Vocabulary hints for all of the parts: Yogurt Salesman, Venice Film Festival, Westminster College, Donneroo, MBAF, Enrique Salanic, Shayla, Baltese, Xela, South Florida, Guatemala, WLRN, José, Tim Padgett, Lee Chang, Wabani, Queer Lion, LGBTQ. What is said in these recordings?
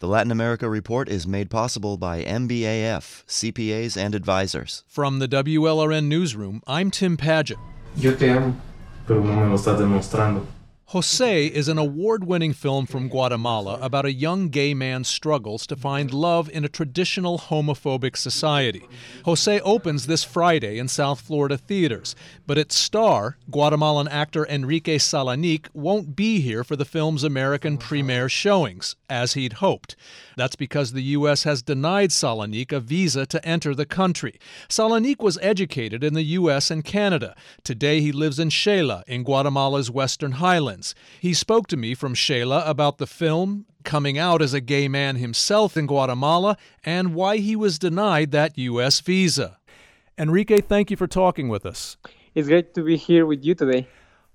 The Latin America Report is made possible by MBAF, CPAs and advisors. From the WLRN Newsroom, I'm Tim Padgett. Yo te amo, pero no me lo estás demostrando. José is an award-winning film from Guatemala about a young gay man's struggles to find love in a traditional homophobic society. José opens this Friday in South Florida theaters, but its star, Guatemalan actor Enrique Salanic, won't be here for the film's American premiere showings, as he'd hoped. That's because the U.S. has denied Salanic a visa to enter the country. Salanic was educated in the U.S. and Canada. Today he lives in Xela, in Guatemala's Western Highlands. He spoke to me from Shayla about the film, coming out as a gay man himself in Guatemala, and why he was denied that U.S. visa. Enrique, thank you for talking with us. It's great to be here with you today.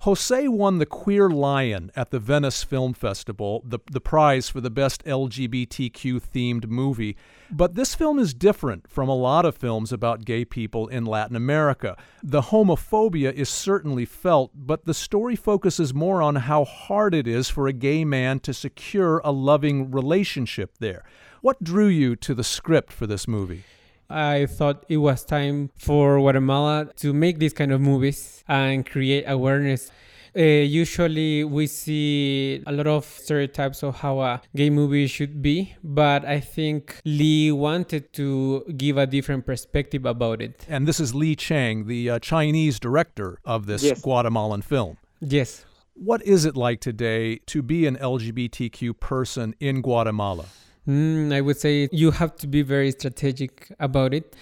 José won the Queer Lion at the Venice Film Festival, the prize for the best LGBTQ-themed movie. But this film is different from a lot of films about gay people in Latin America. The homophobia is certainly felt, but the story focuses more on how hard it is for a gay man to secure a loving relationship there. What drew you to the script for this movie? I thought it was time for Guatemala to make these kind of movies and create awareness. Usually we see a lot of stereotypes of how a gay movie should be, but I think Lee wanted to give a different perspective about it. And this is Lee Chang, the Chinese director of this Guatemalan film. Yes. What is it like today to be an LGBTQ person in Guatemala? I would say you have to be very strategic about it.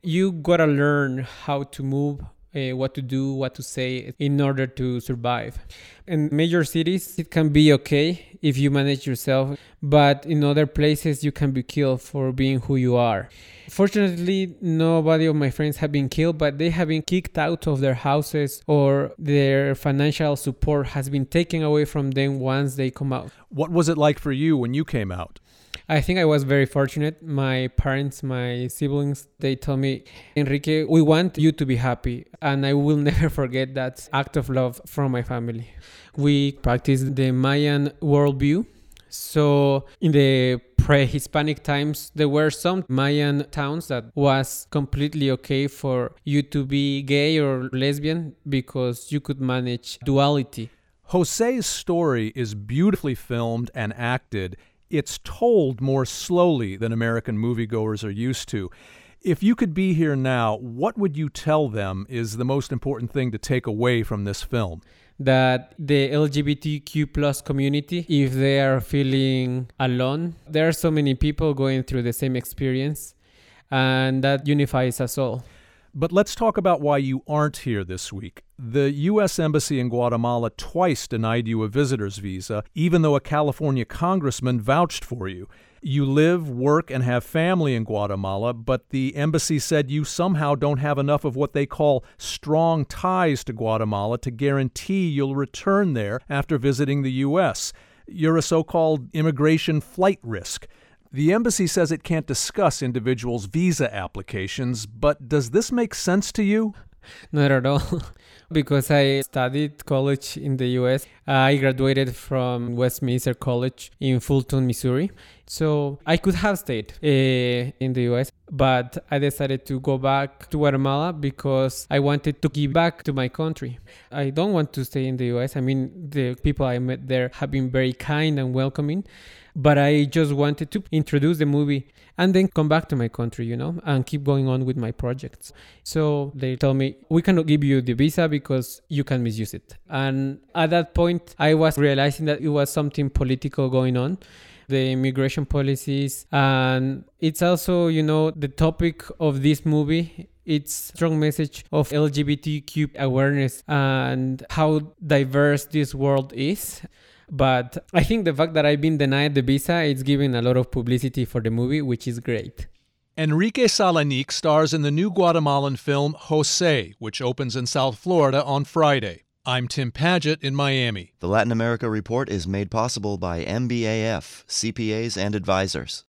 You gotta learn how to move, what to do, what to say in order to survive. In major cities, it can be okay if you manage yourself, but in other places, you can be killed for being who you are. Fortunately, nobody of my friends have been killed, but they have been kicked out of their houses or their financial support has been taken away from them once they come out. What was it like for you when you came out? I think I was very fortunate. My parents, my siblings, they told me, Enrique, we want you to be happy. And I will never forget that act of love from my family. We practice the Mayan worldview. So in the pre-Hispanic times, there were some Mayan towns that was completely okay for you to be gay or lesbian because you could manage duality. José's story is beautifully filmed and acted. It's told more slowly than American moviegoers are used to. If you could be here now, what would you tell them is the most important thing to take away from this film? That the LGBTQ plus community, if they are feeling alone, there are so many people going through the same experience, and that unifies us all. But let's talk about why you aren't here this week. The U.S. Embassy in Guatemala twice denied you a visitor's visa, even though a California congressman vouched for you. You live, work, and have family in Guatemala, but the embassy said you somehow don't have enough of what they call strong ties to Guatemala to guarantee you'll return there after visiting the U.S. You're a so-called immigration flight risk. The embassy says it can't discuss individuals' visa applications, but does this make sense to you? Not at all, because I studied college in the U.S. I graduated from Westminster College in Fulton, Missouri. So I could have stayed in the U.S., but I decided to go back to Guatemala because I wanted to give back to my country. I don't want to stay in the U.S. I mean, the people I met there have been very kind and welcoming, but I just wanted to introduce the movie and then come back to my country, you know, and keep going on with my projects. So they told me, we cannot give you the visa because you can misuse it. And at that point, I was realizing that it was something political going on. The immigration policies, and it's also, you know, the topic of this movie. It's a strong message of LGBTQ awareness and how diverse this world is. But I think the fact that I've been denied the visa, it's giving a lot of publicity for the movie, which is great. Enrique Salanic stars in the new Guatemalan film José, which opens in South Florida on Friday. I'm Tim Padgett in Miami. The Latin America Report is made possible by MBAF, CPAs and advisors.